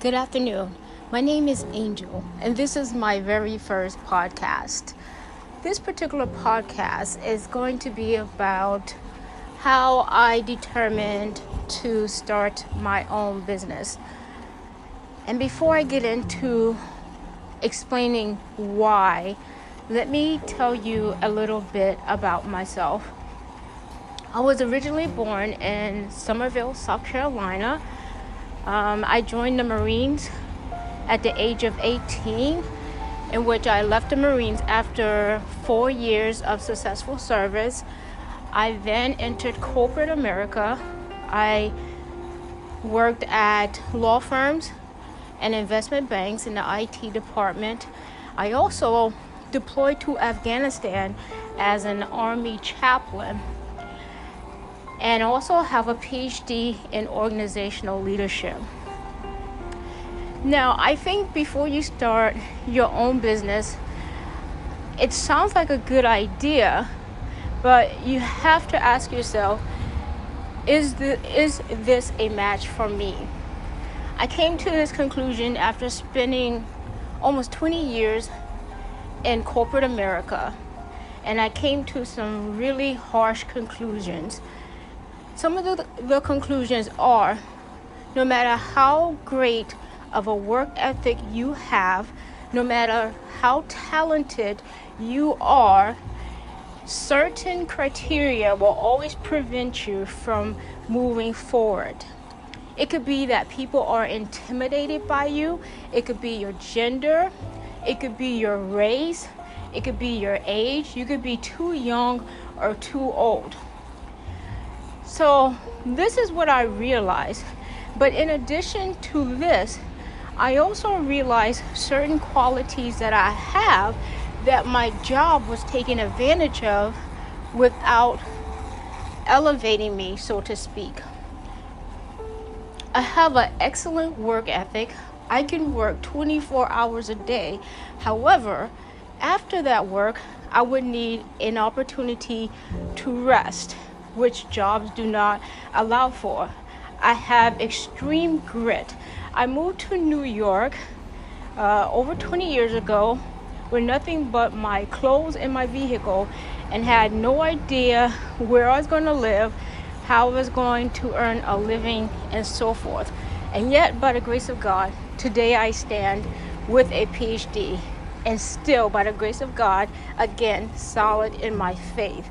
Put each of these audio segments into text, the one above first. Good afternoon. My name is Angel, and this is my very first podcast. This particular podcast is going to be about how I determined to start my own business. And before I get into explaining why, let me tell you a little bit about myself. I was originally born in Summerville, South Carolina. I joined the Marines at the age of 18, in which I left the Marines after 4 years of successful service. I then entered corporate America. I worked at law firms and investment banks in the IT department. I also deployed to Afghanistan as an Army chaplain, and also have a PhD in organizational leadership. Now, I think before you start your own business, it sounds like a good idea, but you have to ask yourself, is this a match for me? I came to this conclusion after spending almost 20 years in corporate America, and I came to some really harsh conclusions. Some of the conclusions are, no matter how great of a work ethic you have, no matter how talented you are, certain criteria will always prevent you from moving forward. It could be that people are intimidated by you. It could be your gender. It could be your race. It could be your age. You could be too young or too old. So this is what I realized. But in addition to this, I also realized certain qualities that I have that my job was taking advantage of without elevating me, so to speak. I have an excellent work ethic. I can work 24 hours a day. However, after that work, I would need an opportunity to rest, which jobs do not allow for. I have extreme grit. I moved to New York over 20 years ago with nothing but my clothes and my vehicle, and had no idea where I was going to live, how I was going to earn a living, and so forth. And yet, by the grace of God, today I stand with a PhD, and still, by the grace of God, again, solid in my faith.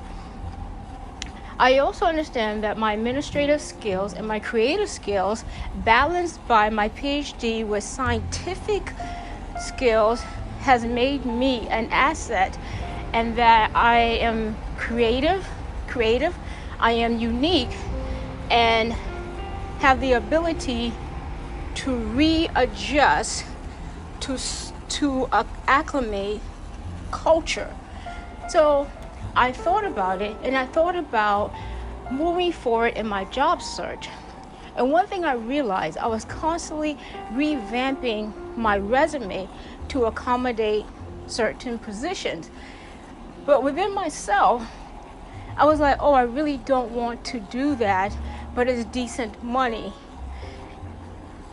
I also understand that my administrative skills and my creative skills, balanced by my PhD with scientific skills, has made me an asset, and that I am creative, I am unique, and have the ability to readjust, to acclimate culture. So I thought about it, and I thought about moving forward in my job search. And one thing I realized, I was constantly revamping my resume to accommodate certain positions. But within myself, I was like, oh, I really don't want to do that, but it's decent money.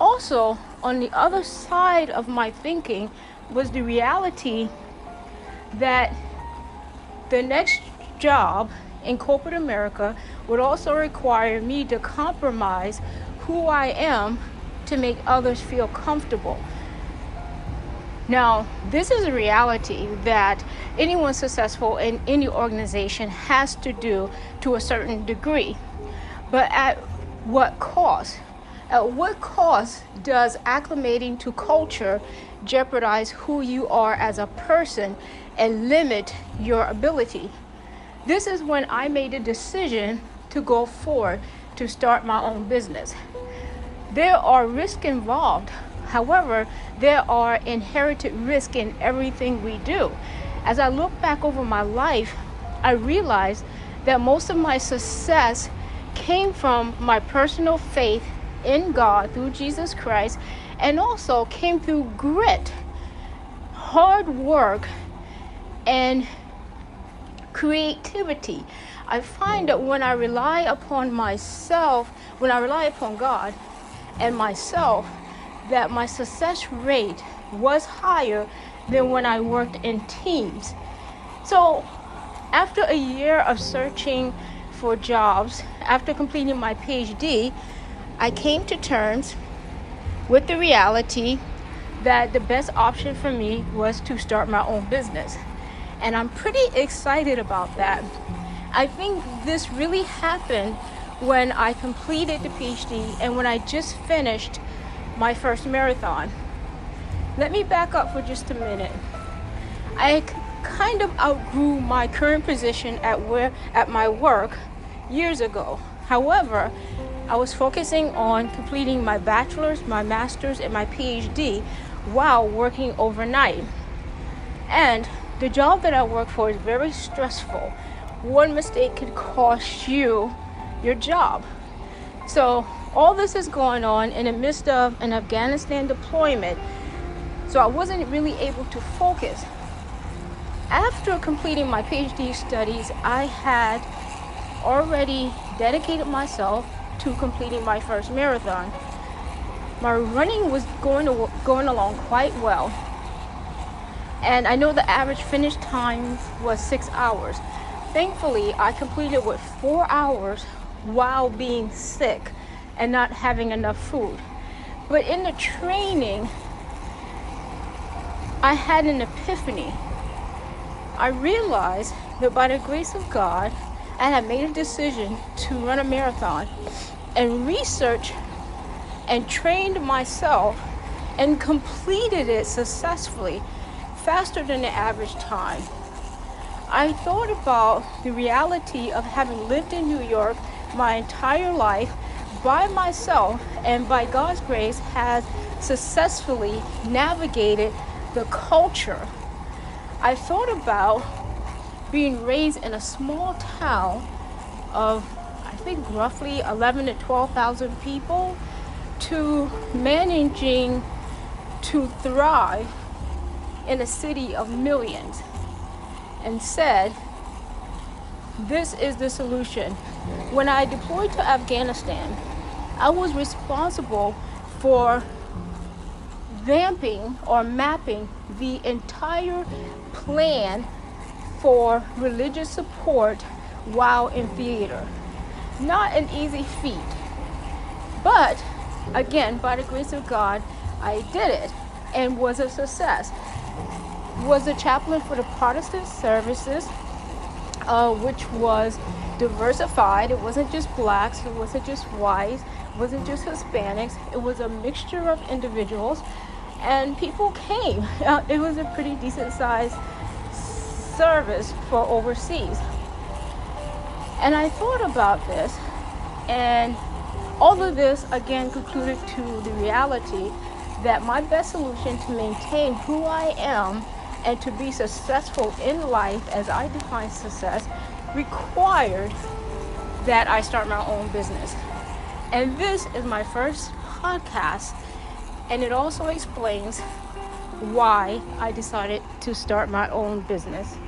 Also, on the other side of my thinking was the reality that the next job in corporate America would also require me to compromise who I am to make others feel comfortable. Now, this is a reality that anyone successful in any organization has to do to a certain degree. But at what cost? At what cost does acclimating to culture jeopardize who you are as a person and limit your ability? This is when I made a decision to go forward to start my own business. There are risks involved. However, there are inherited risks in everything we do. As I look back over my life, I realized that most of my success came from my personal faith in God through Jesus Christ, and also came through grit, hard work, and creativity. I find that when I rely upon myself, when I rely upon God and myself, that my success rate was higher than when I worked in teams. So after a year of searching for jobs, after completing my PhD, I came to terms with the reality that the best option for me was to start my own business. And I'm pretty excited about that. I think this really happened when I completed the PhD and when I just finished my first marathon. Let me back up for just a minute. I kind of outgrew my current position at my work years ago. However, I was focusing on completing my bachelor's, my master's, and my PhD while working overnight. And the job that I work for is very stressful. One mistake could cost you your job. So all this is going on in the midst of an Afghanistan deployment. So I wasn't really able to focus. After completing my PhD studies, I had already dedicated myself to completing my first marathon. My running was going along quite well. And I know the average finish time was 6 hours. Thankfully, I completed with 4 hours while being sick and not having enough food. But in the training, I had an epiphany. I realized that by the grace of God, I had made a decision to run a marathon, and researched and trained myself and completed it successfully faster than the average time. I thought about the reality of having lived in New York my entire life by myself, and by God's grace has successfully navigated the culture. I thought about being raised in a small town of, I think, roughly 11 to 12,000 people, to managing to thrive in a city of millions, and said, this is the solution. When I deployed to Afghanistan, I was responsible for vamping or mapping the entire plan for religious support while in theater. Not an easy feat, but again, by the grace of God, I did it and was a success. Was a chaplain for the Protestant services, which was diversified. It wasn't just blacks, it wasn't just whites, it wasn't just Hispanics, it was a mixture of individuals, and people came. It was a pretty decent sized service for overseas. And I thought about this, and all of this again concluded to the reality that my best solution to maintain who I am and to be successful in life as I define success required that I start my own business. And this is my first podcast, and it also explains why I decided to start my own business.